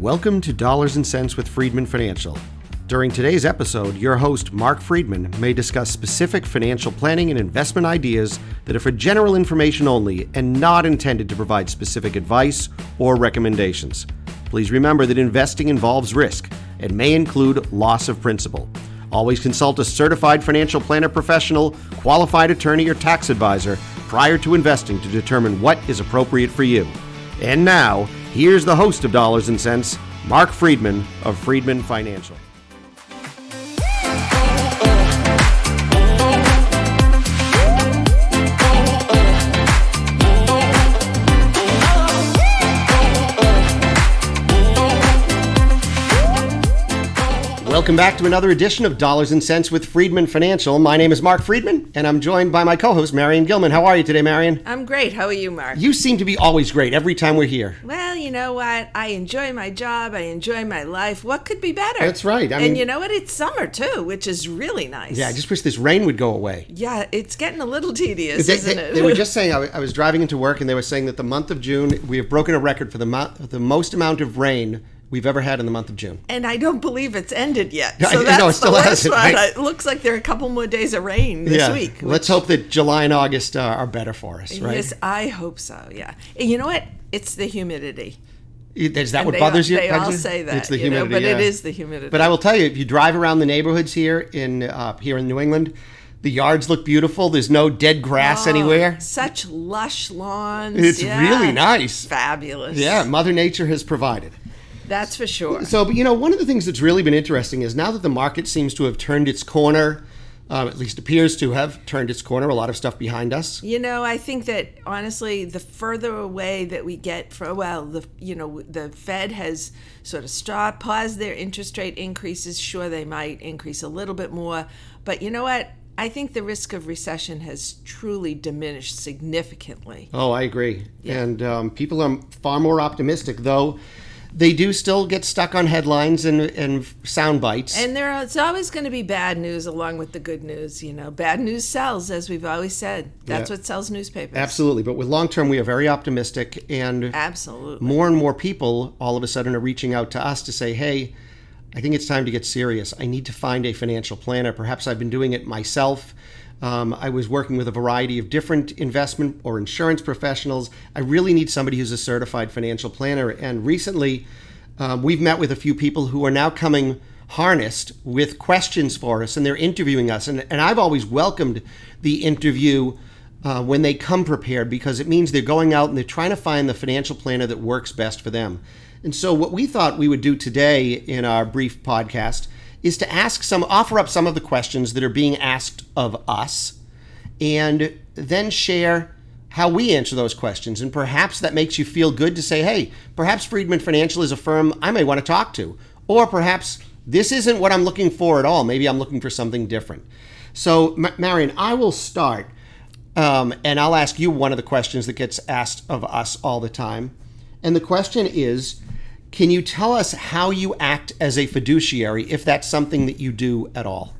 Welcome to Dollars and Sense with Freedman Financial. During today's episode, your host, Marc Freedman, may discuss specific financial planning and investment ideas that are for general information only and not intended to provide specific advice or recommendations. Please remember that investing involves risk and may include loss of principal. Always consult a certified financial planner professional, qualified attorney, or tax advisor prior to investing to determine what is appropriate for you. And now, here's the host of Dollars and Sense, Marc Freedman of Freedman Financial. Welcome back to another edition of Dollars and Sense with Freedman Financial. My name is Marc Freedman, and I'm joined by my co-host, Marion Gilman. How are you today, Marion? I'm great. How are you, Marc? You seem to be always great every time we're here. Well, you know what? I enjoy my job. I enjoy my life. What could be better? That's right. I mean, you know what? It's summer, too, which is really nice. Yeah, I just wish this rain would go away. Yeah, it's getting a little tedious, isn't it? They were just saying, I was driving into work, and they were saying that the month of June, we have broken a record for the most amount of rain we've ever had in the month of June. And I don't believe it's ended yet. So it still hasn't. Right? It looks like there are a couple more days of rain this week. Which... let's hope that July and August are better for us, right? Yes, I hope so, yeah. And you know what? It's the humidity. Is that what bothers you? They all say that. It's the humidity, but it is the humidity. But I will tell you, if you drive around the neighborhoods here in New England, the yards look beautiful. There's no dead grass anywhere. Such lush lawns. It's really nice. Fabulous. Yeah, Mother Nature has provided. That's for sure. So, but one of the things that's really been interesting is now that the market seems to have turned its corner, at least appears to have turned its corner, a lot of stuff behind us. I think that, honestly, the further away that we get from, the Fed has sort of paused their interest rate increases. Sure, they might increase a little bit more. But you know what? I think the risk of recession has truly diminished significantly. Oh, I agree. Yeah. And people are far more optimistic, though. They do still get stuck on headlines and sound bites. And it's always going to be bad news along with the good news. Bad news sells, as we've always said. That's what sells newspapers. Absolutely. But with long-term, we are very optimistic. And absolutely, more and more people all of a sudden are reaching out to us to say, hey, I think it's time to get serious. I need to find a financial planner. Perhaps I've been doing it myself. I was working with a variety of different investment or insurance professionals. I really need somebody who's a certified financial planner. And recently, we've met with a few people who are now coming harnessed with questions for us, and they're interviewing us. And I've always welcomed the interview when they come prepared, because it means they're going out and they're trying to find the financial planner that works best for them. And so what we thought we would do today in our brief podcast is to offer up some of the questions that are being asked of us, and then share how we answer those questions. And perhaps that makes you feel good to say, hey, perhaps Freedman Financial is a firm I may want to talk to, or perhaps this isn't what I'm looking for at all. Maybe I'm looking for something different. So, Marion, I will start, and I'll ask you one of the questions that gets asked of us all the time. And the question is, can you tell us how you act as a fiduciary, if that's something that you do at all?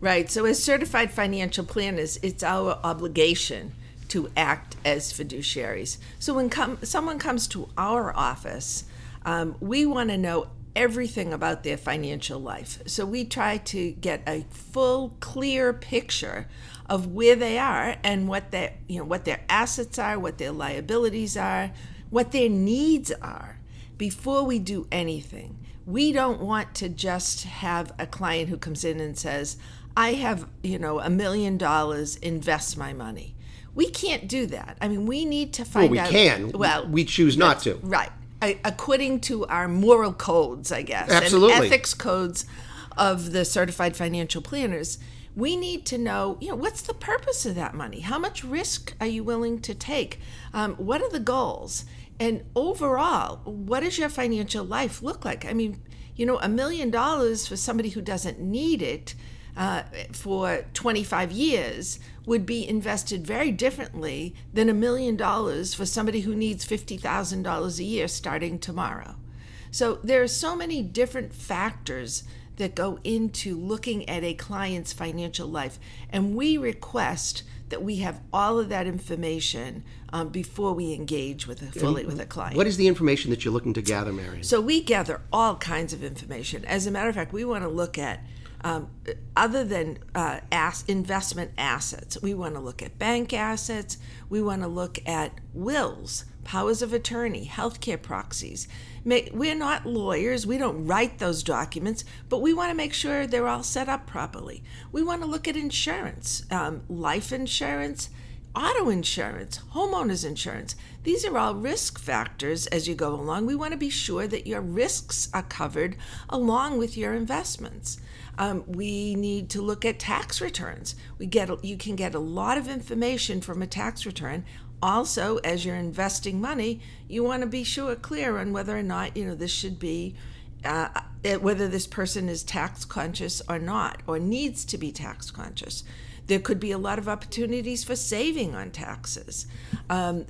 Right. So as certified financial planners, it's our obligation to act as fiduciaries. So when someone comes to our office, we want to know everything about their financial life. So we try to get a full, clear picture of where they are and what their assets are, what their liabilities are, what their needs are, before we do anything. We don't want to just have a client who comes in and says, I have, $1 million, invest my money. We can't do that. I mean, we need to find out. Well, we can. Well, we choose not to. Right. According to our moral codes, I guess. Absolutely. And ethics codes of the certified financial planners, we need to know, what's the purpose of that money? How much risk are you willing to take? What are the goals? And overall, what does your financial life look like? I mean, $1 million for somebody who doesn't need it for 25 years would be invested very differently than $1 million for somebody who needs $50,000 a year starting tomorrow. So there are so many different factors that go into looking at a client's financial life. And we request that we have all of that information before we engage with fully with a client. What is the information that you're looking to gather, Marion? So we gather all kinds of information. As a matter of fact, we want to look at, other than investment assets, we want to look at bank assets, we want to look at wills, powers of attorney, healthcare proxies. We're not lawyers, we don't write those documents, but we want to make sure they're all set up properly. We want to look at insurance, life insurance, auto insurance, homeowners insurance. These are all risk factors as you go along. We want to be sure that your risks are covered along with your investments. We need to look at tax returns. You can get a lot of information from a tax return. Also, as you're investing money, you want to be clear on whether or not this should be, whether this person is tax conscious or not, or needs to be tax conscious. There could be a lot of opportunities for saving on taxes.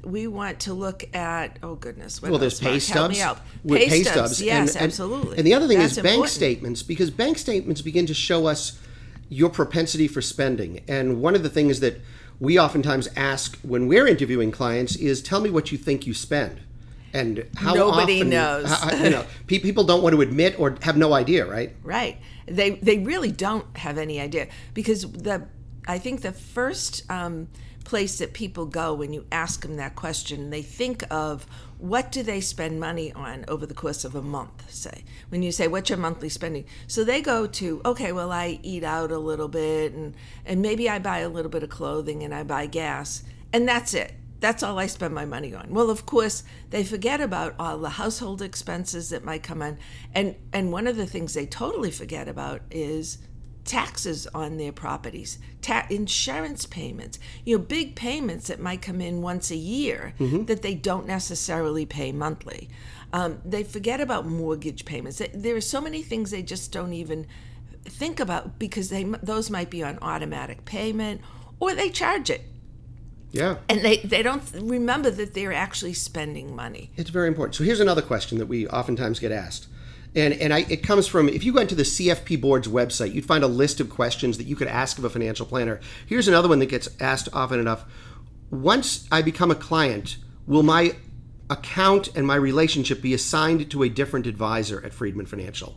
We want to look at, there's pay stubs. Pay stubs, yes, and, absolutely. And the other thing is bank statements, because bank statements begin to show us your propensity for spending. And one of the things that we oftentimes ask when we're interviewing clients is, tell me what you think you spend. And how nobody often, knows. People don't want to admit or have no idea, right? Right. They really don't have any idea, because I think the first place that people go when you ask them that question, they think of what do they spend money on over the course of a month, say. When you say, what's your monthly spending? So they go to, I eat out a little bit, and maybe I buy a little bit of clothing and I buy gas, and that's it. That's all I spend my money on. Well, of course, they forget about all the household expenses that might come on. And one of the things they totally forget about is taxes on their properties, insurance payments, big payments that might come in once a year that they don't necessarily pay monthly. They forget about mortgage payments. There are so many things they just don't even think about, because those might be on automatic payment, or they charge it. Yeah. And they don't remember that they're actually spending money. It's very important. So here's another question that we oftentimes get asked. And it comes from, if you went to the CFP board's website, you'd find a list of questions that you could ask of a financial planner. Here's another one that gets asked often enough. Once I become a client, will my account and my relationship be assigned to a different advisor at Freedman Financial?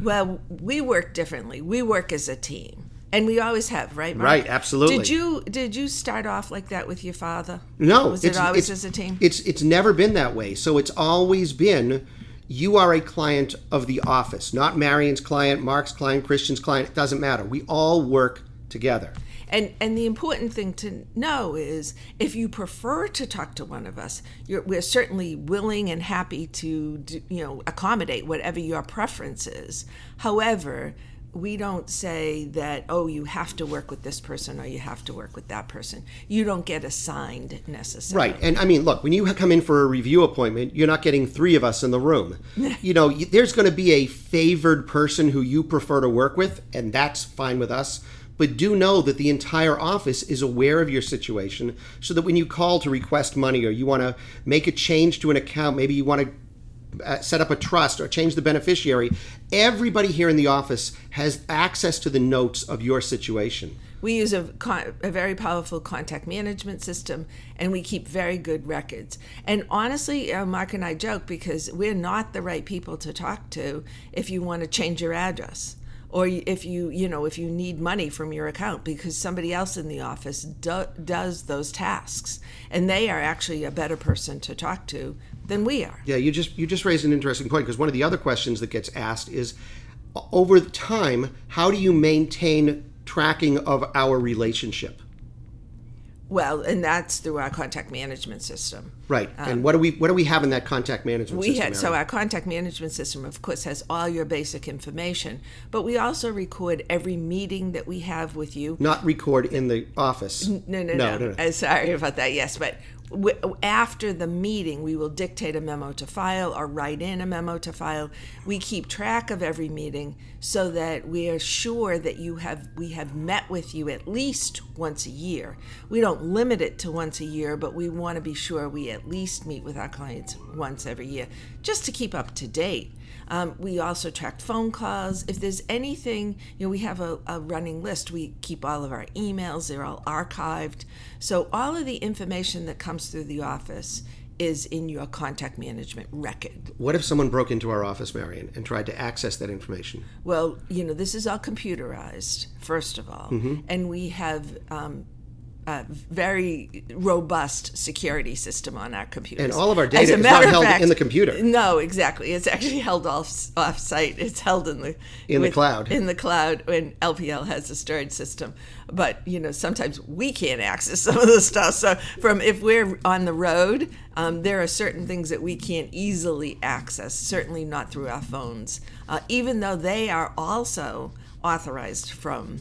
Well, we work differently. We work as a team. And we always have, right, Mark? Right, absolutely. Did you start off like that with your father? No. Was it always as a team? It's never been that way. So it's always been, you are a client of the office, not Marion's client, Mark's client, Christian's client. It doesn't matter. We all work together. And the important thing to know is, if you prefer to talk to one of us, we're certainly willing and happy to accommodate whatever your preference is. However, we don't say that, you have to work with this person or you have to work with that person. You don't get assigned necessarily. Right. And look, when you come in for a review appointment, you're not getting three of us in the room. There's going to be a favored person who you prefer to work with, and that's fine with us. But do know that the entire office is aware of your situation, so that when you call to request money, or you want to make a change to an account, maybe you want to set up a trust or change the beneficiary, everybody here in the office has access to the notes of your situation. We use a very powerful contact management system, and we keep very good records. And honestly, Mark and I joke, because we're not the right people to talk to if you want to change your address, or if you need money from your account, because somebody else in the office does those tasks, and they are actually a better person to talk to than we are. Yeah, you just raised an interesting point, because one of the other questions that gets asked is, over time, how do you maintain tracking of our relationship? Well, and that's through our contact management system. Right. And what do we have in that contact management system? So our contact management system, of course, has all your basic information, but we also record every meeting that we have with you. Not record in the office. No. Sorry about that. Yes, but After the meeting, we will dictate a memo to file or write in a memo to file. We keep track of every meeting so that we are sure that we have met with you at least once a year. We don't limit it to once a year, but we want to be sure we at least meet with our clients once every year, just to keep up to date. We also track phone calls. If there's anything, we have a running list. We keep all of our emails. They're all archived. So all of the information that comes through the office is in your contact management record. What if someone broke into our office, Marion, and tried to access that information? Well, this is all computerized, first of all. Mm-hmm. And we have a very robust security system on our computers. And all of our data is not held in the computer. No, exactly. It's actually held off-site. It's held in the cloud. In the cloud, and LPL has a storage system. But, sometimes we can't access some of the stuff. So if we're on the road, there are certain things that we can't easily access, certainly not through our phones, even though they are also authorized from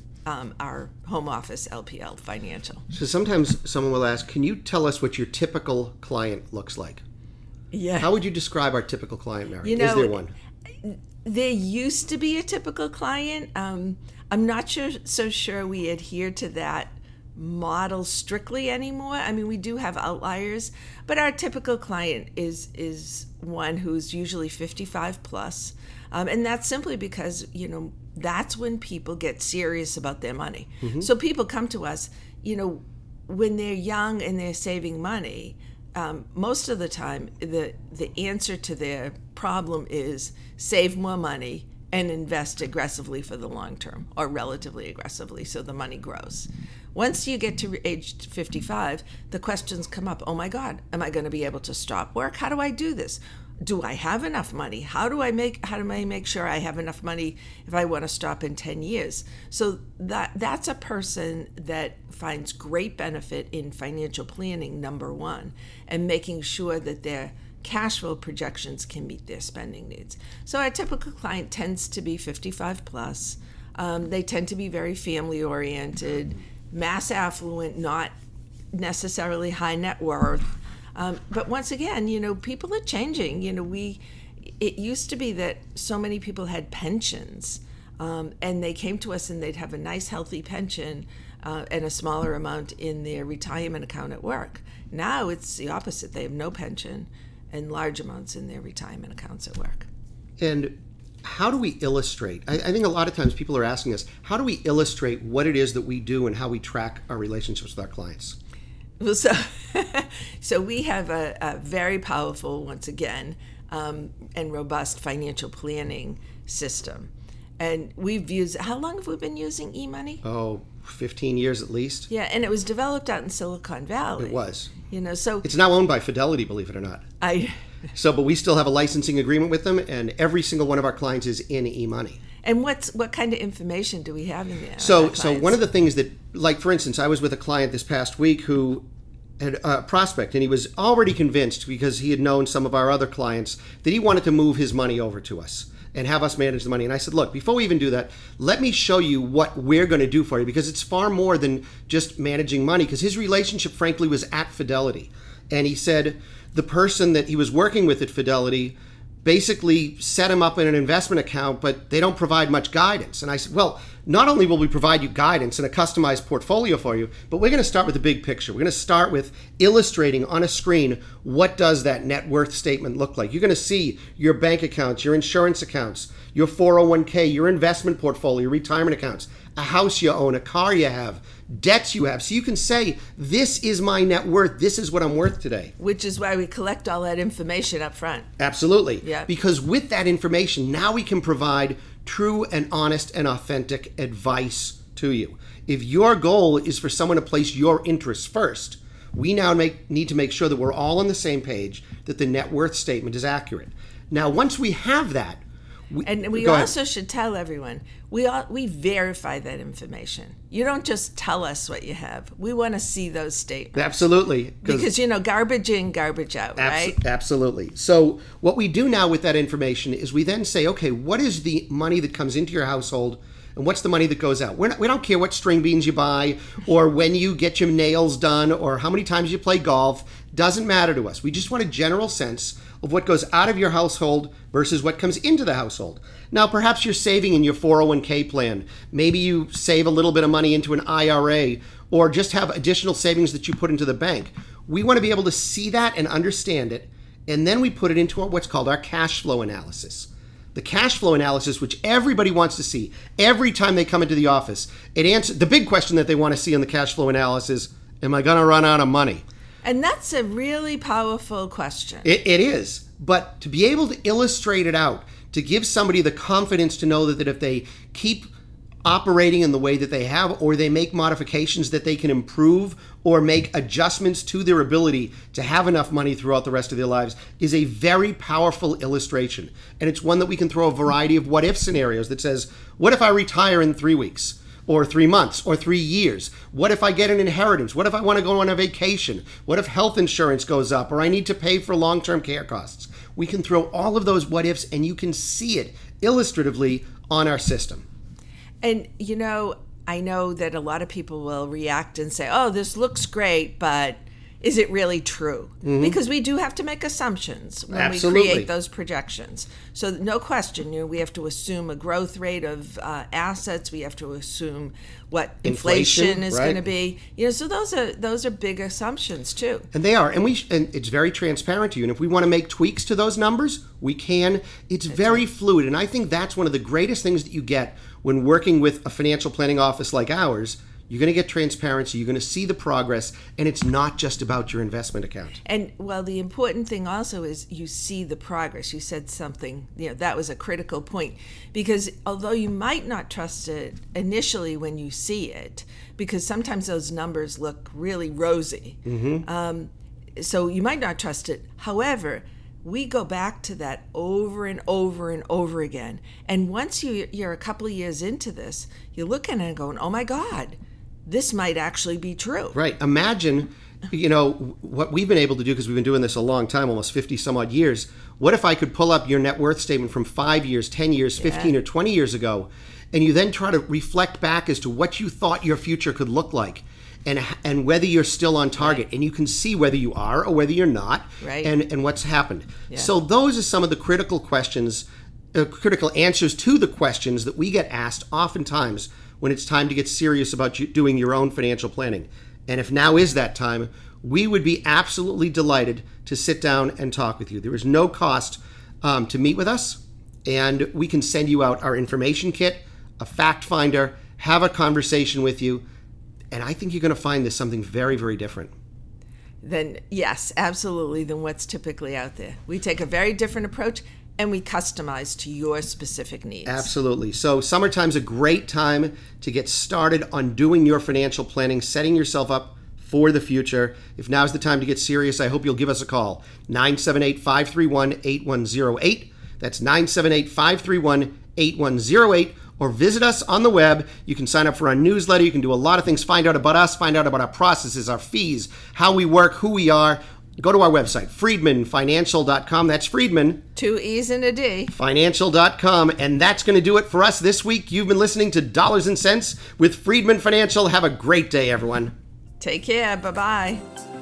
our home office, LPL Financial. So sometimes someone will ask, can you tell us what your typical client looks like? Yeah. How would you describe our typical client, Mary? Is there one? There used to be a typical client. I'm not so sure we adhere to that model strictly anymore. I mean, we do have outliers, but our typical client is one who's usually 55 plus. And that's simply because, that's when people get serious about their money. Mm-hmm. So people come to us, when they're young and they're saving money, most of the time the answer to their problem is save more money and invest aggressively for the long term, or relatively aggressively, so the money grows. Once you get to age 55, the questions come up, oh my God, am I going to be able to stop work? How do I do this? Do I have enough money? How do I make sure I have enough money if I want to stop in 10 years? So that's a person that finds great benefit in financial planning, number one, and making sure that their cash flow projections can meet their spending needs. So our typical client tends to be 55 plus. They tend to be very family oriented, mass affluent, not necessarily high net worth. But once again, people are changing. It used to be that so many people had pensions, and they came to us and they'd have a nice, healthy pension and a smaller amount in their retirement account at work. Now it's the opposite. They have no pension and large amounts in their retirement accounts at work. And how do we illustrate? I think a lot of times people are asking us, how do we illustrate what it is that we do and how we track our relationships with our clients? Well, so we have a very powerful, once again, and robust financial planning system. And we've used, how long have we been using eMoney? Oh, 15 years at least. Yeah, and it was developed out in Silicon Valley. It was. So it's now owned by Fidelity, believe it or not. But we still have a licensing agreement with them, and every single one of our clients is in eMoney. And what kind of information do we have in there? So one of the things that, like for instance, I was with a client this past week who had a prospect, and he was already convinced because he had known some of our other clients that he wanted to move his money over to us and have us manage the money. And I said, look, before we even do that, let me show you what we're going to do for you, because it's far more than just managing money, because his relationship, frankly, was at Fidelity. And he said the person that he was working with at Fidelity basically set him up in an investment account, but they don't provide much guidance. And I said, well, not only will we provide you guidance and a customized portfolio for you, but we're going to start with the big picture. We're going to start with illustrating on a screen, what does that net worth statement look like? You're going to see your bank accounts, your insurance accounts, your 401k, your investment portfolio, your retirement accounts, a house you own, a car you have, debts you have. So you can say, this is my net worth. This is what I'm worth today. Which is why we collect all that information up front. Absolutely. Yeah. Because with that information, now we can provide true and honest and authentic advice to you. If your goal is for someone to place your interests first, we now need to make sure that we're all on the same page, that the net worth statement is accurate. Now, once we have that, we should tell everyone, we verify that information. You don't just tell us what you have. We want to see those statements. Absolutely. Because, garbage in, garbage out, right? Absolutely. So what we do now with that information is we then say, okay, what is the money that comes into your household and what's the money that goes out. We don't care what string beans you buy or when you get your nails done or how many times you play golf. Doesn't matter to us. We just want a general sense of what goes out of your household versus what comes into the household. Now, perhaps you're saving in your 401k plan. Maybe you save a little bit of money into an IRA or just have additional savings that you put into the bank. We want to be able to see that and understand it. And then we put it into what's called our cash flow analysis. The cash flow analysis, which everybody wants to see every time they come into the office, it answers the big question that they want to see in the cash flow analysis: am I going to run out of money? And that's a really powerful question. It is. But to be able to illustrate it out, to give somebody the confidence to know that if they keep operating in the way that they have, or they make modifications, that they can improve or make adjustments to their ability to have enough money throughout the rest of their lives, is a very powerful illustration. And it's one that we can throw a variety of what-if scenarios that says, what if I retire in 3 weeks? Or 3 months, or 3 years? What if I get an inheritance? What if I want to go on a vacation? What if health insurance goes up, or I need to pay for long-term care costs? We can throw all of those what-ifs, and you can see it illustratively on our system. And, you know, I know that a lot of people will react and say, oh, this looks great, but is it really true? Mm-hmm. Because we do have to make assumptions when we create those projections. So no question, we have to assume a growth rate of assets. We have to assume what inflation is going to be. So those are big assumptions too. And they are, and it's very transparent to you. And if we want to make tweaks to those numbers, we can. That's very fluid, and I think that's one of the greatest things that you get when working with a financial planning office like ours. You're going to get transparency, you're going to see the progress, and it's not just about your investment account. And, well, the important thing also is you see the progress. You said something, that was a critical point, because although you might not trust it initially when you see it, because sometimes those numbers look really rosy, so you might not trust it. However, we go back to that over and over and over again. And once you're a couple of years into this, you look at it and going, oh my God, this might actually be true. Right. Imagine, what we've been able to do, because we've been doing this a long time, almost 50 some odd years. What if I could pull up your net worth statement from 5 years, 10 years, 15 or 20 years ago, and you then try to reflect back as to what you thought your future could look like and whether you're still on target. Right. And you can see whether you are or whether you're not, and what's happened. Yeah. So those are some of the critical questions, critical answers to the questions that we get asked oftentimes when it's time to get serious about doing your own financial planning. And if now is that time, we would be absolutely delighted to sit down and talk with you. There is no cost to meet with us, and we can send you out our information kit, a fact finder, have a conversation with you, and I think you're going to find this something very, very different. Then, yes, absolutely, than what's typically out there. We take a very different approach, and we customize to your specific needs. Absolutely. So summertime's a great time to get started on doing your financial planning, setting yourself up for the future. If now's the time to get serious, I hope you'll give us a call. 978-531-8108. That's 978-531-8108. Or visit us on the web. You can sign up for our newsletter. You can do a lot of things. Find out about us. Find out about our processes, our fees, how we work, who we are. Go to our website, FreedmanFinancial.com. That's Freedman. 2 E's and a D. Financial.com. And that's going to do it for us this week. You've been listening to Dollars and Cents with Freedman Financial. Have a great day, everyone. Take care. Bye-bye.